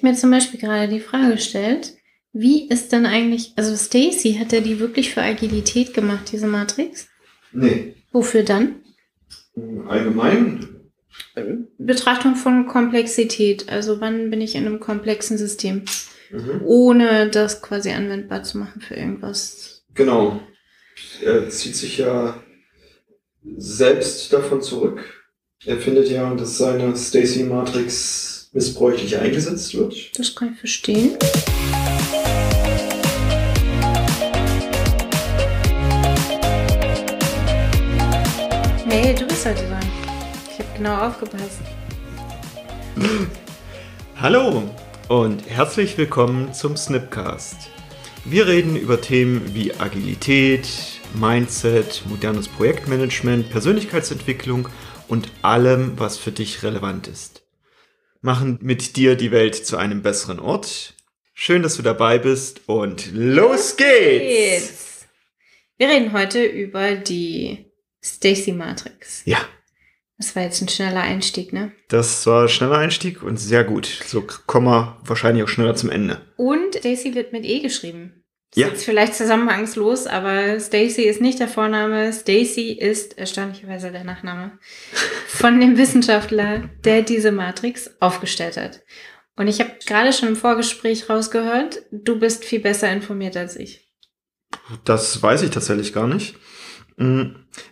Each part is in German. ich mir zum Beispiel gerade die Frage gestellt, wie ist denn eigentlich, also Stacey, hat er die wirklich für Agilität gemacht, diese Matrix? Nee. Wofür dann? Allgemein? Betrachtung von Komplexität, also wann bin ich in einem komplexen System, ohne das quasi anwendbar zu machen für irgendwas. Genau. Er zieht sich ja selbst davon zurück. Er findet ja, dass seine Stacey-Matrix missbräuchlich eingesetzt wird. Das kann ich verstehen. Nee, du bist heute dran. Ich habe genau aufgepasst. Hallo und herzlich willkommen zum Snipcast. Wir reden über Themen wie Agilität, Mindset, modernes Projektmanagement, Persönlichkeitsentwicklung und allem, was für dich relevant ist. Machen mit dir die Welt zu einem besseren Ort. Schön, dass du dabei bist und los geht's! Wir reden heute über die Stacey Matrix. Ja. Das war jetzt ein schneller Einstieg, ne? Das war ein schneller Einstieg und sehr gut. So kommen wir wahrscheinlich auch schneller zum Ende. Und Stacey wird mit E geschrieben. Das ist jetzt vielleicht zusammenhangslos, aber Stacey ist nicht der Vorname. Stacey ist erstaunlicherweise der Nachname von dem Wissenschaftler, der diese Matrix aufgestellt hat. Und ich habe gerade schon im Vorgespräch rausgehört, du bist viel besser informiert als ich. Das weiß ich tatsächlich gar nicht.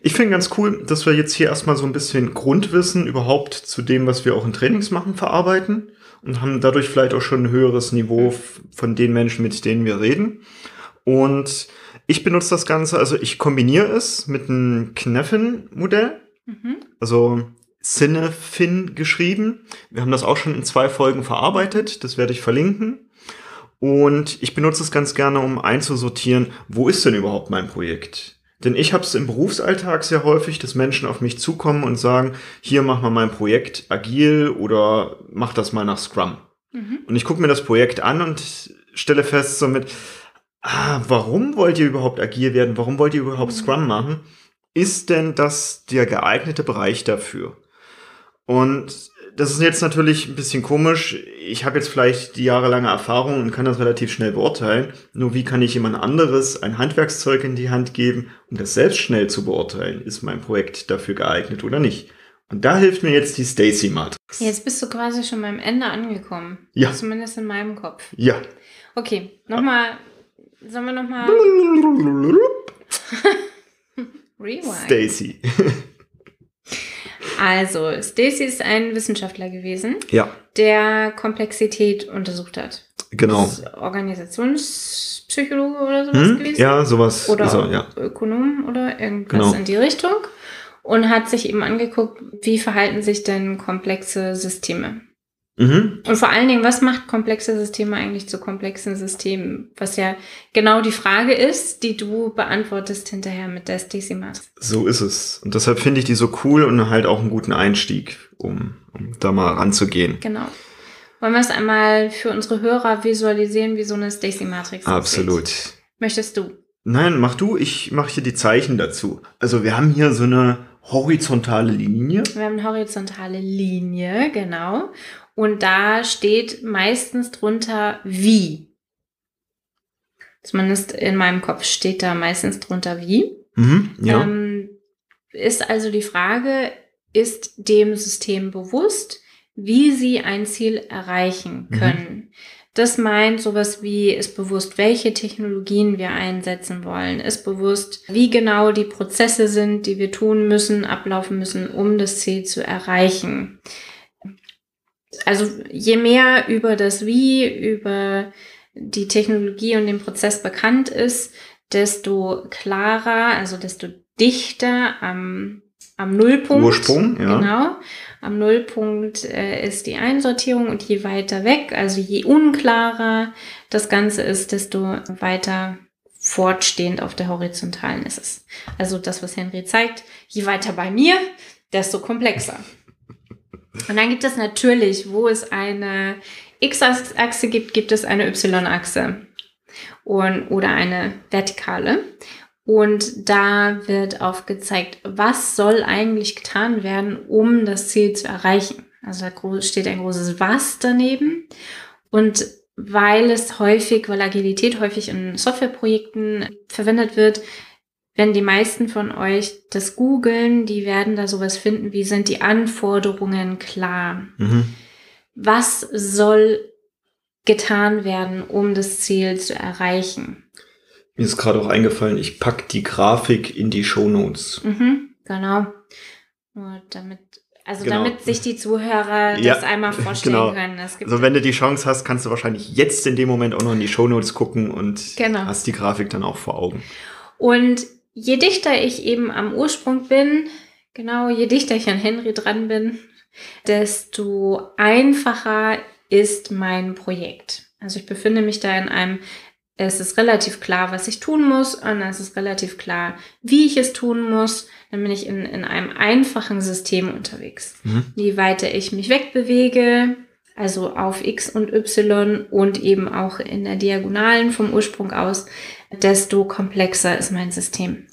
Ich finde ganz cool, dass wir jetzt hier erstmal so ein bisschen Grundwissen überhaupt zu dem, was wir auch in Trainings machen, verarbeiten und haben dadurch vielleicht auch schon ein höheres Niveau von den Menschen, mit denen wir reden. Und ich benutze das Ganze, also ich kombiniere es mit einem Cynefin-Modell, also Cynefin geschrieben. Wir haben das auch schon in 2 Folgen verarbeitet, das werde ich verlinken. Und ich benutze es ganz gerne, um einzusortieren, wo ist denn überhaupt mein Projekt? Denn ich habe es im Berufsalltag sehr häufig, dass Menschen auf mich zukommen und sagen, hier mach mal mein Projekt agil oder mach das mal nach Scrum. Und ich gucke mir das Projekt an und stelle fest somit, warum wollt ihr überhaupt agil werden? Warum wollt ihr überhaupt Scrum machen? Ist denn das der geeignete Bereich dafür? Und das ist jetzt natürlich ein bisschen komisch. Ich habe jetzt vielleicht die jahrelange Erfahrung und kann das relativ schnell beurteilen. Nur wie kann ich jemand anderes ein Handwerkszeug in die Hand geben, um das selbst schnell zu beurteilen? Ist mein Projekt dafür geeignet oder nicht? Und da hilft mir jetzt die Stacey-Matrix. Jetzt bist du quasi schon beim Ende angekommen. Ja. Zumindest in meinem Kopf. Ja. Okay, nochmal. Sollen wir nochmal... Rewind. Stacey. Also, Stacey ist ein Wissenschaftler gewesen, der Komplexität untersucht hat. Genau. Ist Organisationspsychologe oder sowas gewesen? Ja, sowas. Oder so, Ökonom oder irgendwas in die Richtung. Und hat sich eben angeguckt, wie verhalten sich denn komplexe Systeme? Und vor allen Dingen, was macht komplexe Systeme eigentlich zu komplexen Systemen? Was ja genau die Frage ist, die du beantwortest hinterher mit der Stacey-Matrix. So ist es. Und deshalb finde ich die so cool und halt auch einen guten Einstieg, um da mal ranzugehen. Genau. Wollen wir es einmal für unsere Hörer visualisieren, wie so eine Stacey-Matrix Absolut. Aussieht? Möchtest du? Nein, mach du. Ich mache hier die Zeichen dazu. Also wir haben hier so eine horizontale Linie. Wir haben eine horizontale Linie, genau. Und da steht meistens drunter wie. Zumindest in meinem Kopf steht da meistens drunter wie. Ist also die Frage, ist dem System bewusst, wie sie ein Ziel erreichen können? Das meint sowas wie, ist bewusst, welche Technologien wir einsetzen wollen, ist bewusst, wie genau die Prozesse sind, die wir tun müssen, ablaufen müssen, um das Ziel zu erreichen. Also je mehr über das Wie, über die Technologie und den Prozess bekannt ist, desto klarer, also desto dichter am Nullpunkt. Ursprung, ja. Genau. Am Nullpunkt ist die Einsortierung und je weiter weg, also je unklarer das Ganze ist, desto weiter fortstehend auf der Horizontalen ist es. Also das, was Henry zeigt, je weiter bei mir, desto komplexer. Und dann gibt es natürlich, wo es eine X-Achse gibt, gibt es eine Y-Achse oder eine Vertikale. Und da wird aufgezeigt, was soll eigentlich getan werden, um das Ziel zu erreichen. Also da steht ein großes Was daneben. Und weil Agilität häufig in Softwareprojekten verwendet wird, werden die meisten von euch das googeln, die werden da sowas finden, wie sind die Anforderungen klar? Mhm. Was soll getan werden, um das Ziel zu erreichen? Mir ist gerade auch eingefallen, ich packe die Grafik in die Shownotes. Mhm, genau. Nur damit... Also genau. Damit sich die Zuhörer das einmal vorstellen können. Es gibt also wenn du die Chance hast, kannst du wahrscheinlich jetzt in dem Moment auch noch in die Shownotes gucken und hast die Grafik dann auch vor Augen. Und je dichter ich eben am Ursprung bin, je dichter ich an Henry dran bin, desto einfacher ist mein Projekt. Also ich befinde mich da in einem, es ist relativ klar, was ich tun muss und es ist relativ klar, wie ich es tun muss. Dann bin ich in einem einfachen System unterwegs. Mhm. Je weiter ich mich wegbewege, also auf X und Y und eben auch in der Diagonalen vom Ursprung aus, desto komplexer ist mein System.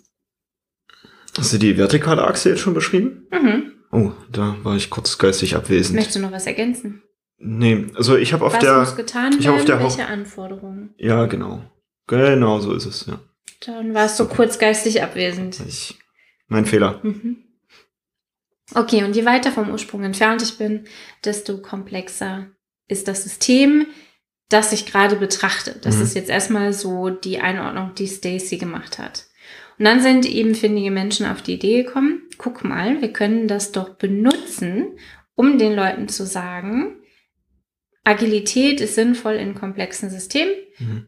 Hast du die vertikale Achse jetzt schon beschrieben? Mhm. Oh, da war ich kurz geistig abwesend. Möchtest du noch was ergänzen? Nee, also ich habe auf der... Was muss getan werden, welche Anforderungen? Ja, genau. Genau, so ist es, ja. Dann warst du kurz geistig abwesend. Mein Fehler. Mhm. Okay, und je weiter vom Ursprung entfernt ich bin, desto komplexer ist das System, das ich gerade betrachte. Das ist jetzt erstmal so die Einordnung, die Stacey gemacht hat. Und dann sind eben findige Menschen auf die Idee gekommen, guck mal, wir können das doch benutzen, um den Leuten zu sagen... Agilität ist sinnvoll in komplexen Systemen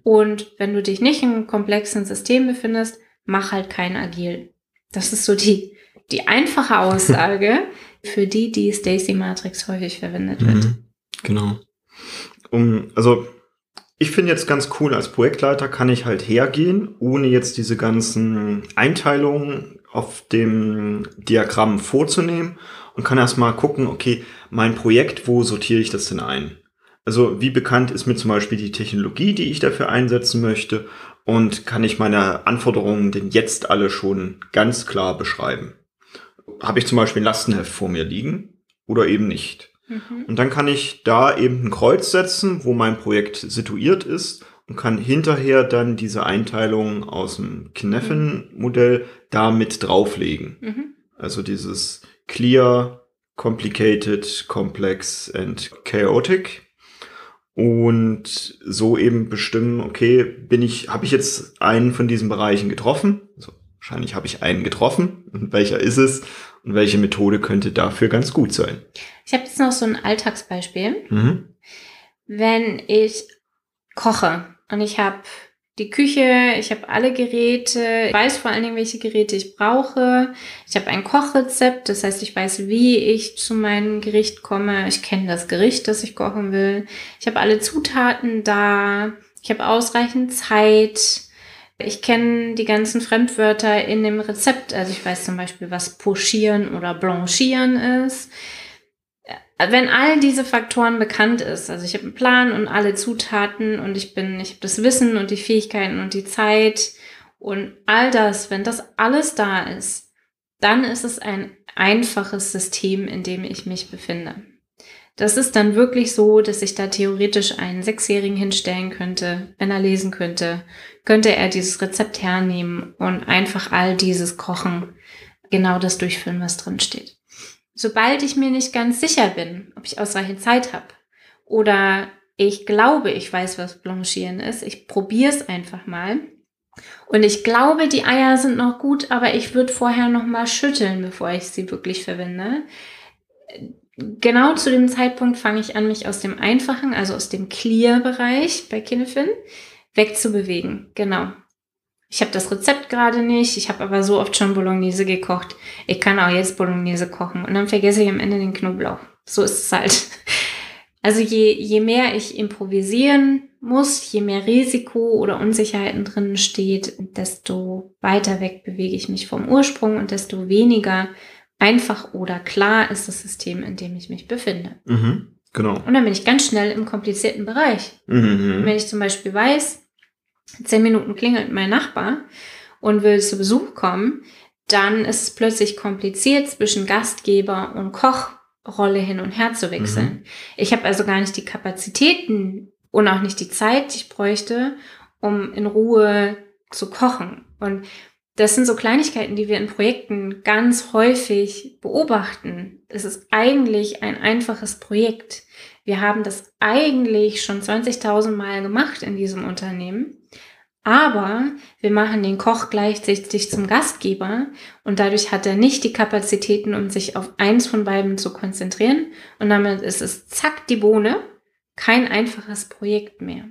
und wenn du dich nicht in einem komplexen System befindest, mach halt kein Agil. Das ist so die einfache Aussage, für die Stacey-Matrix häufig verwendet wird. Genau. Also ich finde jetzt ganz cool, als Projektleiter kann ich halt hergehen, ohne jetzt diese ganzen Einteilungen auf dem Diagramm vorzunehmen und kann erstmal gucken, okay, mein Projekt, wo sortiere ich das denn ein? Also wie bekannt ist mir zum Beispiel die Technologie, die ich dafür einsetzen möchte und kann ich meine Anforderungen denn jetzt alle schon ganz klar beschreiben? Habe ich zum Beispiel ein Lastenheft vor mir liegen oder eben nicht? Mhm. Und dann kann ich da eben ein Kreuz setzen, wo mein Projekt situiert ist und kann hinterher dann diese Einteilung aus dem Cynefin-Modell da mit drauflegen. Mhm. Also dieses Clear, Complicated, Complex and Chaotic. Und so eben bestimmen, okay, habe ich jetzt einen von diesen Bereichen getroffen? Also wahrscheinlich habe ich einen getroffen. Und welcher ist es? Und welche Methode könnte dafür ganz gut sein? Ich habe jetzt noch so ein Alltagsbeispiel. Mhm. Wenn ich koche und ich habe die Küche, ich habe alle Geräte, ich weiß vor allen Dingen, welche Geräte ich brauche. Ich habe ein Kochrezept, das heißt, ich weiß, wie ich zu meinem Gericht komme. Ich kenne das Gericht, das ich kochen will. Ich habe alle Zutaten da. Ich habe ausreichend Zeit. Ich kenne die ganzen Fremdwörter in dem Rezept. Also ich weiß zum Beispiel, was pochieren oder blanchieren ist. Wenn all diese Faktoren bekannt ist, also ich habe einen Plan und alle Zutaten und ich habe das Wissen und die Fähigkeiten und die Zeit und all das, wenn das alles da ist, dann ist es ein einfaches System, in dem ich mich befinde. Das ist dann wirklich so, dass ich da theoretisch einen 6-Jährigen hinstellen könnte, wenn er lesen könnte, könnte er dieses Rezept hernehmen und einfach all dieses Kochen, genau das durchführen, was drin steht. Sobald ich mir nicht ganz sicher bin, ob ich ausreichend Zeit habe oder ich glaube, ich weiß, was Blanchieren ist, ich probiere es einfach mal und ich glaube, die Eier sind noch gut, aber ich würde vorher noch mal schütteln, bevor ich sie wirklich verwende. Genau zu dem Zeitpunkt fange ich an, mich aus dem einfachen, also aus dem Clear-Bereich bei Cynefin wegzubewegen, genau. Ich habe das Rezept gerade nicht, ich habe aber so oft schon Bolognese gekocht. Ich kann auch jetzt Bolognese kochen und dann vergesse ich am Ende den Knoblauch. So ist es halt. Also je mehr ich improvisieren muss, je mehr Risiko oder Unsicherheiten drin steht, desto weiter weg bewege ich mich vom Ursprung und desto weniger einfach oder klar ist das System, in dem ich mich befinde. Mhm, genau. Und dann bin ich ganz schnell im komplizierten Bereich. Mhm. Wenn ich zum Beispiel weiß, 10 Minuten klingelt mein Nachbar und will zu Besuch kommen, dann ist es plötzlich kompliziert, zwischen Gastgeber und Kochrolle hin und her zu wechseln. Mhm. Ich habe also gar nicht die Kapazitäten, und auch nicht die Zeit, die ich bräuchte, um in Ruhe zu kochen. Und das sind so Kleinigkeiten, die wir in Projekten ganz häufig beobachten. Es ist eigentlich ein einfaches Projekt. Wir haben das eigentlich schon 20.000 Mal gemacht in diesem Unternehmen, aber wir machen den Koch gleichzeitig zum Gastgeber und dadurch hat er nicht die Kapazitäten, um sich auf eins von beiden zu konzentrieren und damit ist es zack die Bohne, kein einfaches Projekt mehr.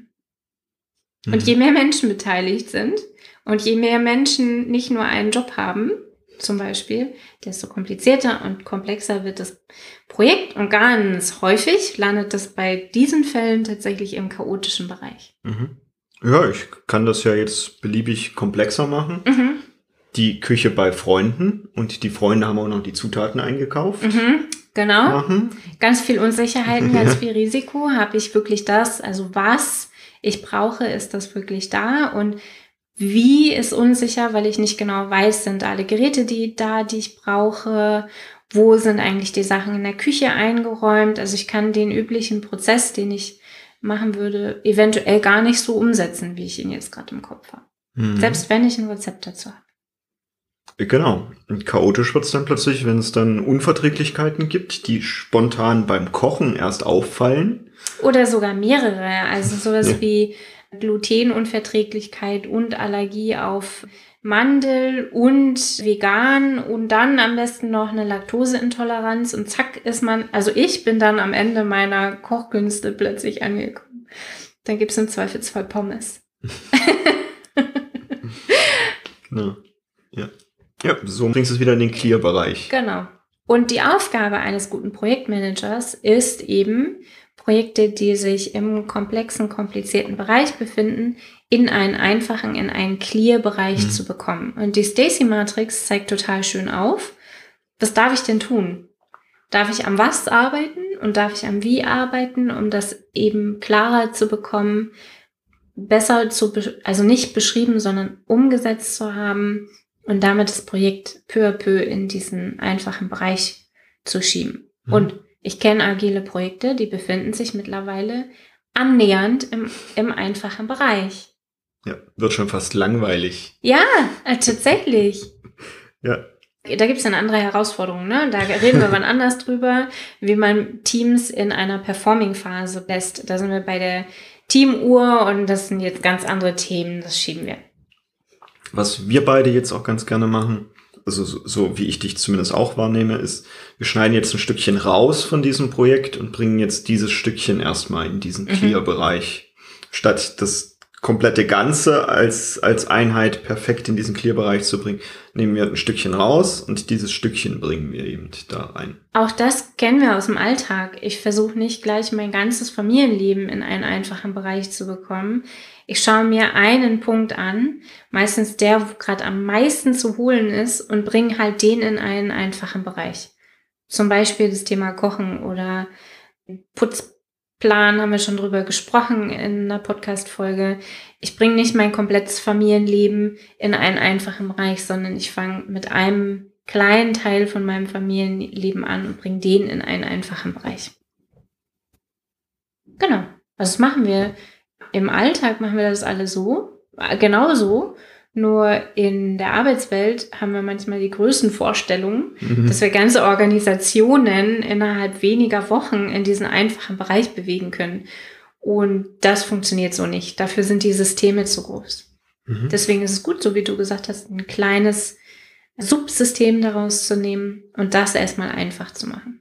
Und je mehr Menschen beteiligt sind und je mehr Menschen nicht nur einen Job haben, zum Beispiel, desto komplizierter und komplexer wird das Projekt und ganz häufig landet das bei diesen Fällen tatsächlich im chaotischen Bereich. Mhm. Ja, ich kann das ja jetzt beliebig komplexer machen. Mhm. Die Küche bei Freunden und die Freunde haben auch noch die Zutaten eingekauft. Mhm. Genau. Machen. Ganz viel Unsicherheiten, ganz viel Risiko. Habe ich wirklich das? Also was ich brauche, ist das wirklich da? Und wie ist unsicher, weil ich nicht genau weiß, sind alle Geräte die ich brauche? Wo sind eigentlich die Sachen in der Küche eingeräumt? Also ich kann den üblichen Prozess, den ich machen würde, eventuell gar nicht so umsetzen, wie ich ihn jetzt gerade im Kopf habe. Mhm. Selbst wenn ich ein Rezept dazu habe. Genau. Und chaotisch wird es dann plötzlich, wenn es dann Unverträglichkeiten gibt, die spontan beim Kochen erst auffallen. Oder sogar mehrere. Also sowas wie Glutenunverträglichkeit und Allergie auf Mandel und vegan und dann am besten noch eine Laktoseintoleranz und zack ist man, also ich bin dann am Ende meiner Kochkünste plötzlich angekommen. Dann gibt es im Zweifelsfall Pommes. Genau. Ja. Ja, so bringst du es wieder in den Clear-Bereich. Genau. Und die Aufgabe eines guten Projektmanagers ist eben, Projekte, die sich im komplexen, komplizierten Bereich befinden, in einen einfachen, in einen Clear-Bereich zu bekommen. Und die Stacey-Matrix zeigt total schön auf, was darf ich denn tun? Darf ich am Was arbeiten und darf ich am Wie arbeiten, um das eben klarer zu bekommen, besser zu, also nicht beschrieben, sondern umgesetzt zu haben und damit das Projekt peu à peu in diesen einfachen Bereich zu schieben. Mhm. Und ich kenne agile Projekte, die befinden sich mittlerweile annähernd im einfachen Bereich. Ja, wird schon fast langweilig. Ja, tatsächlich. Ja. Da gibt es dann andere Herausforderungen, ne? Da reden wir wann anders drüber, wie man Teams in einer Performing-Phase lässt. Da sind wir bei der Teamuhr und das sind jetzt ganz andere Themen, das schieben wir. Was wir beide jetzt auch ganz gerne machen, also so wie ich dich zumindest auch wahrnehme, ist, wir schneiden jetzt ein Stückchen raus von diesem Projekt und bringen jetzt dieses Stückchen erstmal in diesen Clear-Bereich, statt das komplette Ganze als Einheit perfekt in diesen Clear-Bereich zu bringen, nehmen wir ein Stückchen raus und dieses Stückchen bringen wir eben da rein. Auch das kennen wir aus dem Alltag. Ich versuche nicht gleich mein ganzes Familienleben in einen einfachen Bereich zu bekommen. Ich schaue mir einen Punkt an, meistens der, wo gerade am meisten zu holen ist und bringe halt den in einen einfachen Bereich. Zum Beispiel das Thema Kochen oder Putzplan. Haben wir schon drüber gesprochen in einer Podcast-Folge. Ich bringe nicht mein komplettes Familienleben in einen einfachen Bereich, sondern ich fange mit einem kleinen Teil von meinem Familienleben an und bringe den in einen einfachen Bereich. Genau. Also das machen wir im Alltag, machen wir das alle so, genauso. Nur in der Arbeitswelt haben wir manchmal die Größenvorstellungen, dass wir ganze Organisationen innerhalb weniger Wochen in diesen einfachen Bereich bewegen können. Und das funktioniert so nicht. Dafür sind die Systeme zu groß. Mhm. Deswegen ist es gut, so wie du gesagt hast, ein kleines Subsystem daraus zu nehmen und das erstmal einfach zu machen.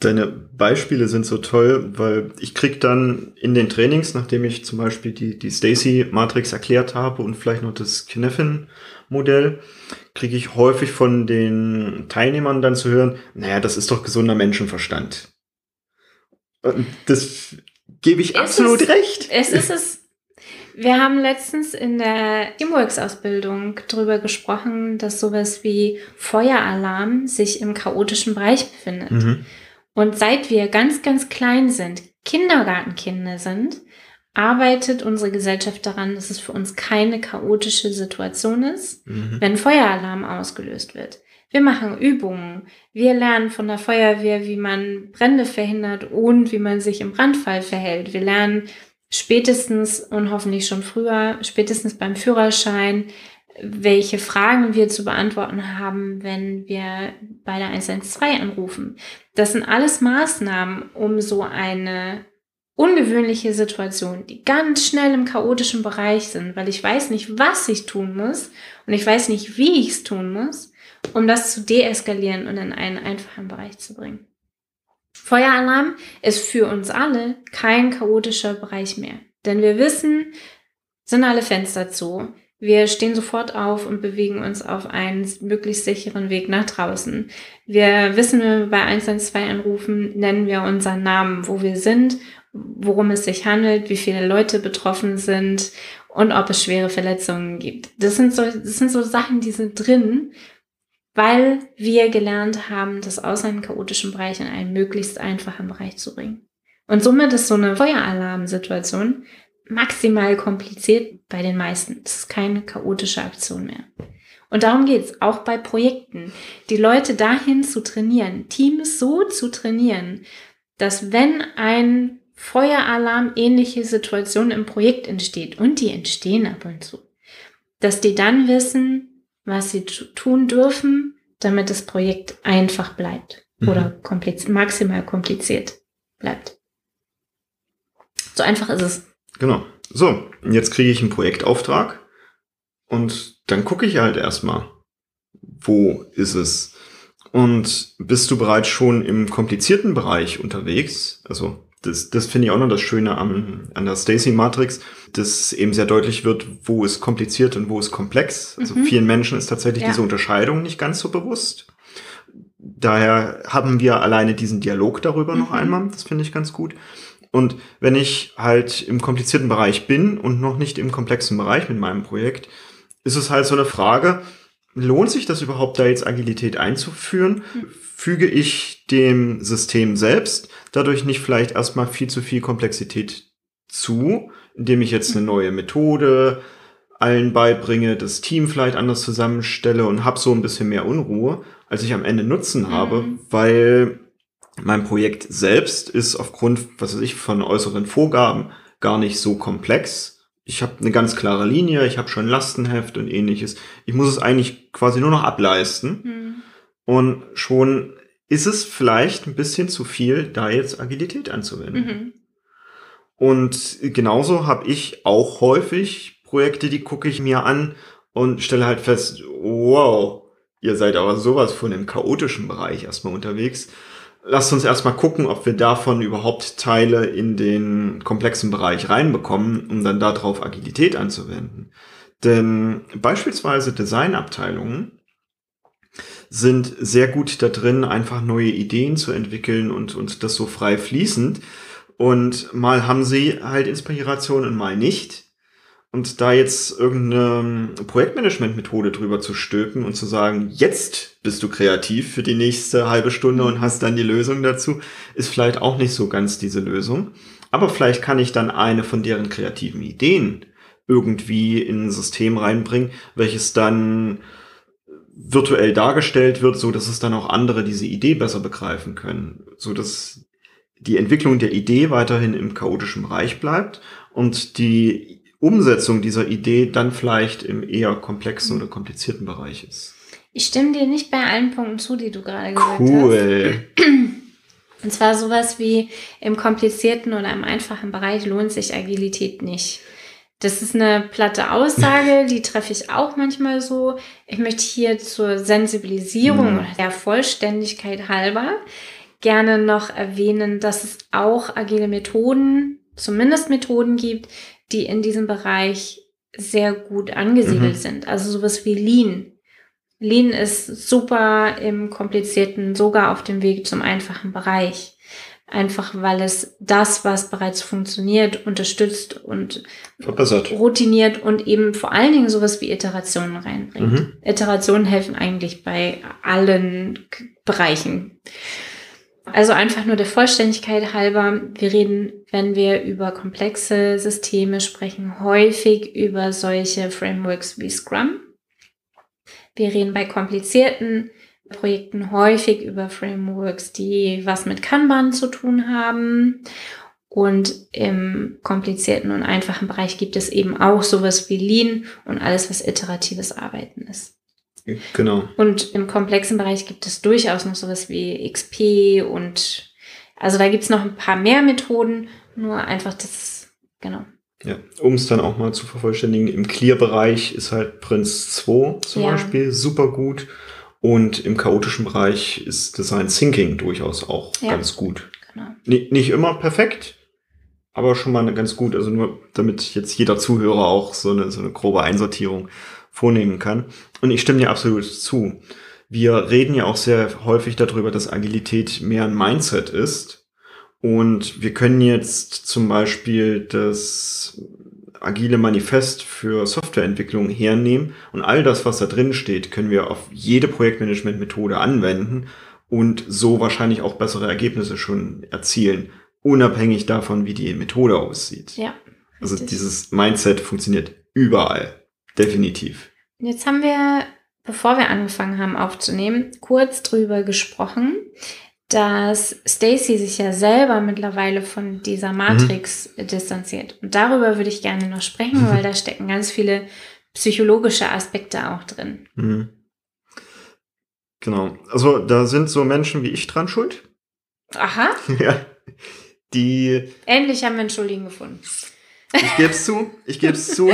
Deine Beispiele sind so toll, weil ich kriege dann in den Trainings, nachdem ich zum Beispiel die Stacey-Matrix erklärt habe und vielleicht noch das Cynefin-Modell, kriege ich häufig von den Teilnehmern dann zu hören, naja, das ist doch gesunder Menschenverstand. Und das gebe ich absolut recht. Es ist. Wir haben letztens in der Teamworks-Ausbildung drüber gesprochen, dass sowas wie Feueralarm sich im chaotischen Bereich befindet. Mhm. Und seit wir ganz, ganz klein sind, Kindergartenkinder sind, arbeitet unsere Gesellschaft daran, dass es für uns keine chaotische Situation ist, wenn Feueralarm ausgelöst wird. Wir machen Übungen, wir lernen von der Feuerwehr, wie man Brände verhindert und wie man sich im Brandfall verhält. Wir lernen spätestens und hoffentlich schon früher, spätestens beim Führerschein, welche Fragen wir zu beantworten haben, wenn wir bei der 112 anrufen. Das sind alles Maßnahmen, um so eine ungewöhnliche Situation, die ganz schnell im chaotischen Bereich sind, weil ich weiß nicht, was ich tun muss und ich weiß nicht, wie ich es tun muss, um das zu deeskalieren und in einen einfachen Bereich zu bringen. Feueralarm ist für uns alle kein chaotischer Bereich mehr, denn wir wissen, sind alle Fenster zu. Wir stehen sofort auf und bewegen uns auf einen möglichst sicheren Weg nach draußen. Wir wissen, wenn wir bei 112 anrufen, nennen wir unseren Namen, wo wir sind, worum es sich handelt, wie viele Leute betroffen sind und ob es schwere Verletzungen gibt. Das sind so Sachen, die sind drin, weil wir gelernt haben, das aus einem chaotischen Bereich in einen möglichst einfachen Bereich zu bringen. Und somit ist so eine Feueralarmsituation maximal kompliziert bei den meisten. Das ist keine chaotische Aktion mehr. Und darum geht's auch bei Projekten, die Leute dahin zu trainieren, Teams so zu trainieren, dass wenn ein Feueralarm-ähnliche Situation im Projekt entsteht, und die entstehen ab und zu, dass die dann wissen, was sie tun dürfen, damit das Projekt einfach bleibt oder maximal kompliziert bleibt. So einfach ist es. Genau. So, jetzt kriege ich einen Projektauftrag und dann gucke ich halt erstmal, wo ist es? Und bist du bereits schon im komplizierten Bereich unterwegs? Also das finde ich auch noch das Schöne an der Stacey-Matrix, dass eben sehr deutlich wird, wo ist kompliziert und wo ist komplex. Also vielen Menschen ist tatsächlich diese Unterscheidung nicht ganz so bewusst. Daher haben wir alleine diesen Dialog darüber noch einmal. Das finde ich ganz gut. Und wenn ich halt im komplizierten Bereich bin und noch nicht im komplexen Bereich mit meinem Projekt, ist es halt so eine Frage, lohnt sich das überhaupt, da jetzt Agilität einzuführen? Füge ich dem System selbst dadurch nicht vielleicht erstmal viel zu viel Komplexität zu, indem ich jetzt eine neue Methode allen beibringe, das Team vielleicht anders zusammenstelle und habe so ein bisschen mehr Unruhe, als ich am Ende Nutzen habe, weil mein Projekt selbst ist aufgrund, was weiß ich, von äußeren Vorgaben gar nicht so komplex. Ich habe eine ganz klare Linie, ich habe schon Lastenheft und ähnliches. Ich muss es eigentlich quasi nur noch ableisten. Und schon ist es vielleicht ein bisschen zu viel, da jetzt Agilität anzuwenden. Und genauso habe ich auch häufig Projekte, die gucke ich mir an und stelle halt fest, wow, ihr seid aber sowas von im chaotischen Bereich erstmal unterwegs. Lasst uns erstmal gucken, ob wir davon überhaupt Teile in den komplexen Bereich reinbekommen, um dann darauf Agilität anzuwenden. Denn beispielsweise Designabteilungen sind sehr gut da drin, einfach neue Ideen zu entwickeln und das so frei fließend. Und mal haben sie halt Inspiration und mal nicht. Und da jetzt irgendeine Projektmanagement-Methode drüber zu stülpen und zu sagen, jetzt bist du kreativ für die nächste halbe Stunde und hast dann die Lösung dazu, ist vielleicht auch nicht so ganz diese Lösung. Aber vielleicht kann ich dann eine von deren kreativen Ideen irgendwie in ein System reinbringen, welches dann virtuell dargestellt wird, so dass es dann auch andere diese Idee besser begreifen können, so dass die Entwicklung der Idee weiterhin im chaotischen Bereich bleibt und die Umsetzung dieser Idee dann vielleicht im eher komplexen oder komplizierten Bereich ist. Ich stimme dir nicht bei allen Punkten zu, die du gerade gesagt hast. Und zwar sowas wie im komplizierten oder im einfachen Bereich lohnt sich Agilität nicht. Das ist eine platte Aussage, die treffe ich auch manchmal so. Ich möchte hier zur Sensibilisierung oder der Vollständigkeit halber gerne noch erwähnen, dass es auch agile Methoden, zumindest Methoden gibt, die in diesem Bereich sehr gut angesiedelt sind. Also sowas wie Lean. Lean ist super im komplizierten, sogar auf dem Weg zum einfachen Bereich. Einfach weil es das, was bereits funktioniert, unterstützt und verbessert, routiniert und eben vor allen Dingen sowas wie Iterationen reinbringt. Iterationen helfen eigentlich bei allen Bereichen. Also einfach nur der Vollständigkeit halber, wir reden, wenn wir über komplexe Systeme sprechen, häufig über solche Frameworks wie Scrum. Wir reden bei komplizierten Projekten häufig über Frameworks, die was mit Kanban zu tun haben. Und im komplizierten und einfachen Bereich gibt es eben auch sowas wie Lean und alles, was iteratives Arbeiten ist. Genau. Und im komplexen Bereich gibt es durchaus noch sowas wie XP und also da gibt es noch ein paar mehr Methoden, nur einfach das, genau. Ja, um es dann auch mal zu vervollständigen, im Clear-Bereich ist halt Prinz 2 zum Beispiel super gut und im chaotischen Bereich ist Design Thinking durchaus auch ganz gut. Genau. Nicht immer perfekt, aber schon mal ganz gut, also nur damit jetzt jeder Zuhörer auch so eine grobe Einsortierung vornehmen kann. Und ich stimme dir absolut zu. Wir reden ja auch sehr häufig darüber, dass Agilität mehr ein Mindset ist. Und wir können jetzt zum Beispiel das agile Manifest für Softwareentwicklung hernehmen. Und all das, was da drin steht, können wir auf jede Projektmanagement-Methode anwenden und so wahrscheinlich auch bessere Ergebnisse schon erzielen, unabhängig davon, wie die Methode aussieht. Ja, also dieses Mindset funktioniert überall. Definitiv. Jetzt haben wir, bevor wir angefangen haben aufzunehmen, kurz drüber gesprochen, dass Stacey sich ja selber mittlerweile von dieser Matrix distanziert. Und darüber würde ich gerne noch sprechen, weil da stecken ganz viele psychologische Aspekte auch drin. Mhm. Genau. Also da sind so Menschen wie ich dran schuld. Aha. Ja. Endlich haben wir einen Schuldigen gefunden. Ich gebe es zu.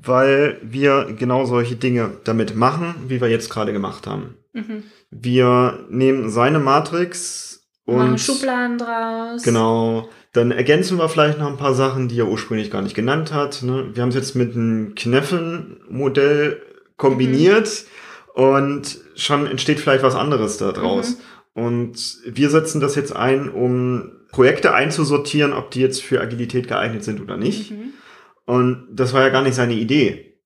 Weil wir genau solche Dinge damit machen, wie wir jetzt gerade gemacht haben. Mhm. Wir nehmen seine Matrix und machen Schubladen draus. Genau. Dann ergänzen wir vielleicht noch ein paar Sachen, die er ursprünglich gar nicht genannt hat. Ne? Wir haben es jetzt mit einem Cynefin-Modell kombiniert und schon entsteht vielleicht was anderes da draus. Mhm. Und wir setzen das jetzt ein, um Projekte einzusortieren, ob die jetzt für Agilität geeignet sind oder nicht. Mhm. Und das war ja gar nicht seine Idee.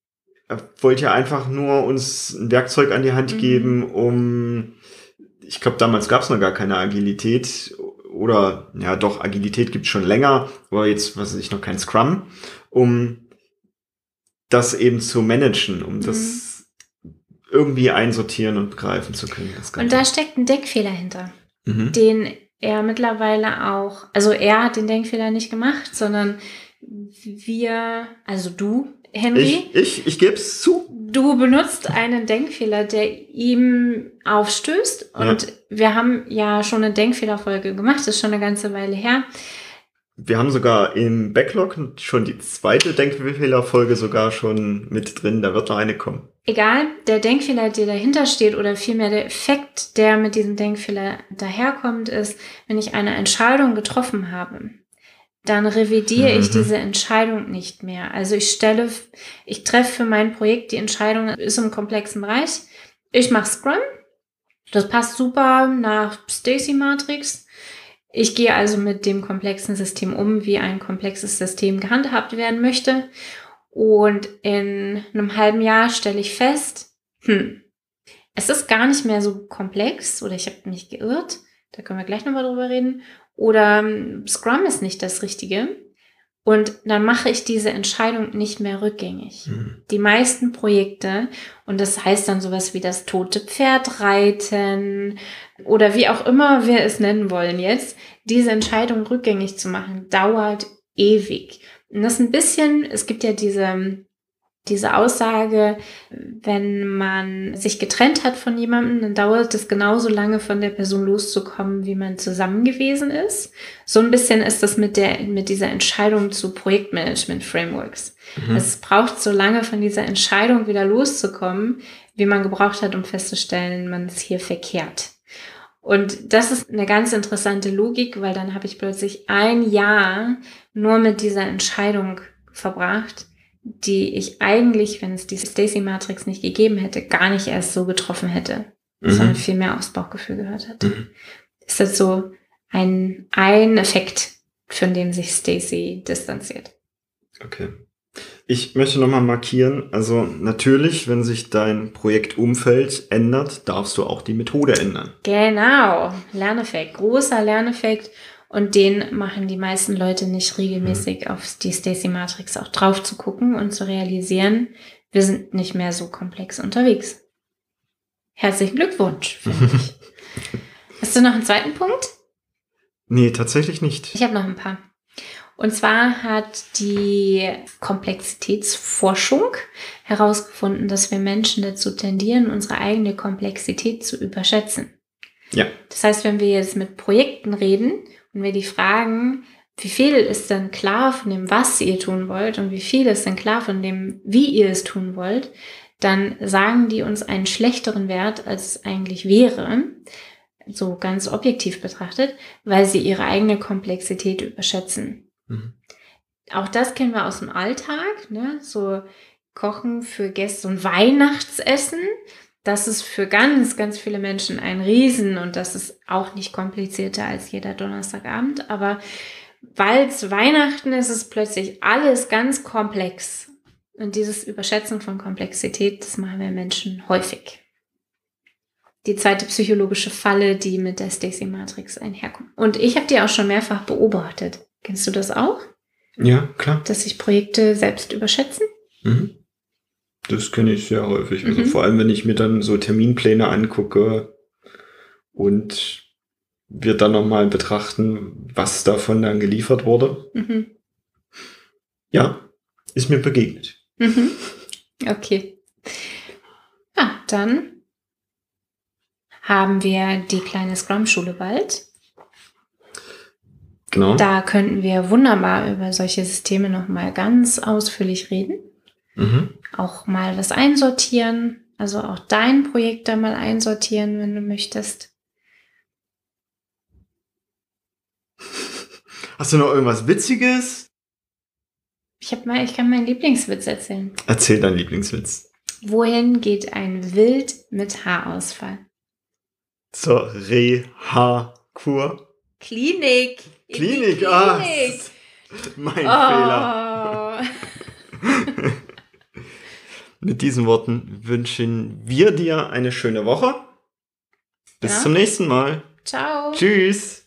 Er wollte ja einfach nur uns ein Werkzeug an die Hand geben, um, ich glaube, damals gab es noch gar keine Agilität. Oder, ja doch, Agilität gibt es schon länger, aber jetzt, was weiß ich, noch kein Scrum. Um das eben zu managen, um das irgendwie einsortieren und begreifen zu können. Das Ganze. Und da steckt ein Denkfehler hinter, den er mittlerweile auch, also er hat den Denkfehler nicht gemacht, sondern wir, also du, Henry. Ich gebe es zu. Du benutzt einen Denkfehler, der ihm aufstößt. Und wir haben ja schon eine Denkfehlerfolge gemacht, das ist schon eine ganze Weile her. Wir haben sogar im Backlog schon die zweite Denkfehlerfolge sogar schon mit drin, da wird noch eine kommen. Egal, der Denkfehler, der dahinter steht oder vielmehr der Effekt, der mit diesem Denkfehler daherkommt, ist, wenn ich eine Entscheidung getroffen habe, dann revidiere ich diese Entscheidung nicht mehr. Also ich treffe für mein Projekt die Entscheidung, ist im komplexen Bereich. Ich mache Scrum. Das passt super nach Stacey Matrix. Ich gehe also mit dem komplexen System um, wie ein komplexes System gehandhabt werden möchte. Und in einem halben Jahr stelle ich fest, es ist gar nicht mehr so komplex oder ich habe mich geirrt. Da können wir gleich nochmal drüber reden. Oder Scrum ist nicht das Richtige. Und dann mache ich diese Entscheidung nicht mehr rückgängig. Mhm. Die meisten Projekte, und das heißt dann sowas wie das tote Pferd reiten oder wie auch immer wir es nennen wollen jetzt, diese Entscheidung rückgängig zu machen, dauert ewig. Und das ein bisschen, es gibt ja diese Aussage, wenn man sich getrennt hat von jemandem, dann dauert es genauso lange, von der Person loszukommen, wie man zusammen gewesen ist. So ein bisschen ist das mit dieser Entscheidung zu Projektmanagement-Frameworks. Mhm. Es braucht so lange, von dieser Entscheidung wieder loszukommen, wie man gebraucht hat, um festzustellen, man ist hier verkehrt. Und das ist eine ganz interessante Logik, weil dann habe ich plötzlich ein Jahr nur mit dieser Entscheidung verbracht, die ich eigentlich, wenn es die Stacey-Matrix nicht gegeben hätte, gar nicht erst so getroffen hätte, sondern viel mehr aufs Bauchgefühl gehört hätte. Mhm. Ist das so ein Effekt, von dem sich Stacey distanziert? Okay. Ich möchte nochmal markieren, also natürlich, wenn sich dein Projektumfeld ändert, darfst du auch die Methode ändern. Genau, Lerneffekt, großer Lerneffekt. Und den machen die meisten Leute nicht regelmäßig, auf die Stacey-Matrix auch drauf zu gucken und zu realisieren, wir sind nicht mehr so komplex unterwegs. Herzlichen Glückwunsch, finde ich. Hast du noch einen zweiten Punkt? Nee, tatsächlich nicht. Ich habe noch ein paar. Und zwar hat die Komplexitätsforschung herausgefunden, dass wir Menschen dazu tendieren, unsere eigene Komplexität zu überschätzen. Ja. Das heißt, wenn wir jetzt mit Projekten reden und wir die fragen, wie viel ist denn klar von dem, was ihr tun wollt und wie viel ist denn klar von dem, wie ihr es tun wollt, dann sagen die uns einen schlechteren Wert, als es eigentlich wäre, so ganz objektiv betrachtet, weil sie ihre eigene Komplexität überschätzen. Mhm. Auch das kennen wir aus dem Alltag, ne? So Kochen für Gäste und Weihnachtsessen, das ist für ganz, ganz viele Menschen ein Riesen und das ist auch nicht komplizierter als jeder Donnerstagabend, aber weil es Weihnachten ist, ist plötzlich alles ganz komplex. Und dieses Überschätzen von Komplexität, das machen wir Menschen häufig. Die zweite psychologische Falle, die mit der Stacey-Matrix einherkommt. Und ich habe die auch schon mehrfach beobachtet. Kennst du das auch? Ja, klar. Dass sich Projekte selbst überschätzen? Mhm. Das kenne ich sehr häufig. Also vor allem, wenn ich mir dann so Terminpläne angucke und wir dann nochmal betrachten, was davon dann geliefert wurde. Mhm. Ja, ist mir begegnet. Mhm. Okay. Ja, dann haben wir die kleine Scrum-Schule bald. Genau. Da könnten wir wunderbar über solche Systeme nochmal ganz ausführlich reden. Mhm. Auch mal was einsortieren. Also auch dein Projekt da mal einsortieren, wenn du möchtest. Hast du noch irgendwas Witziges? Ich kann meinen Lieblingswitz erzählen. Erzähl deinen Lieblingswitz. Wohin geht ein Wild mit Haarausfall? Zur Reha-Kur. Klinik. Klinik, mein Fehler. Mit diesen Worten wünschen wir dir eine schöne Woche. Bis zum nächsten Mal. Ciao. Tschüss.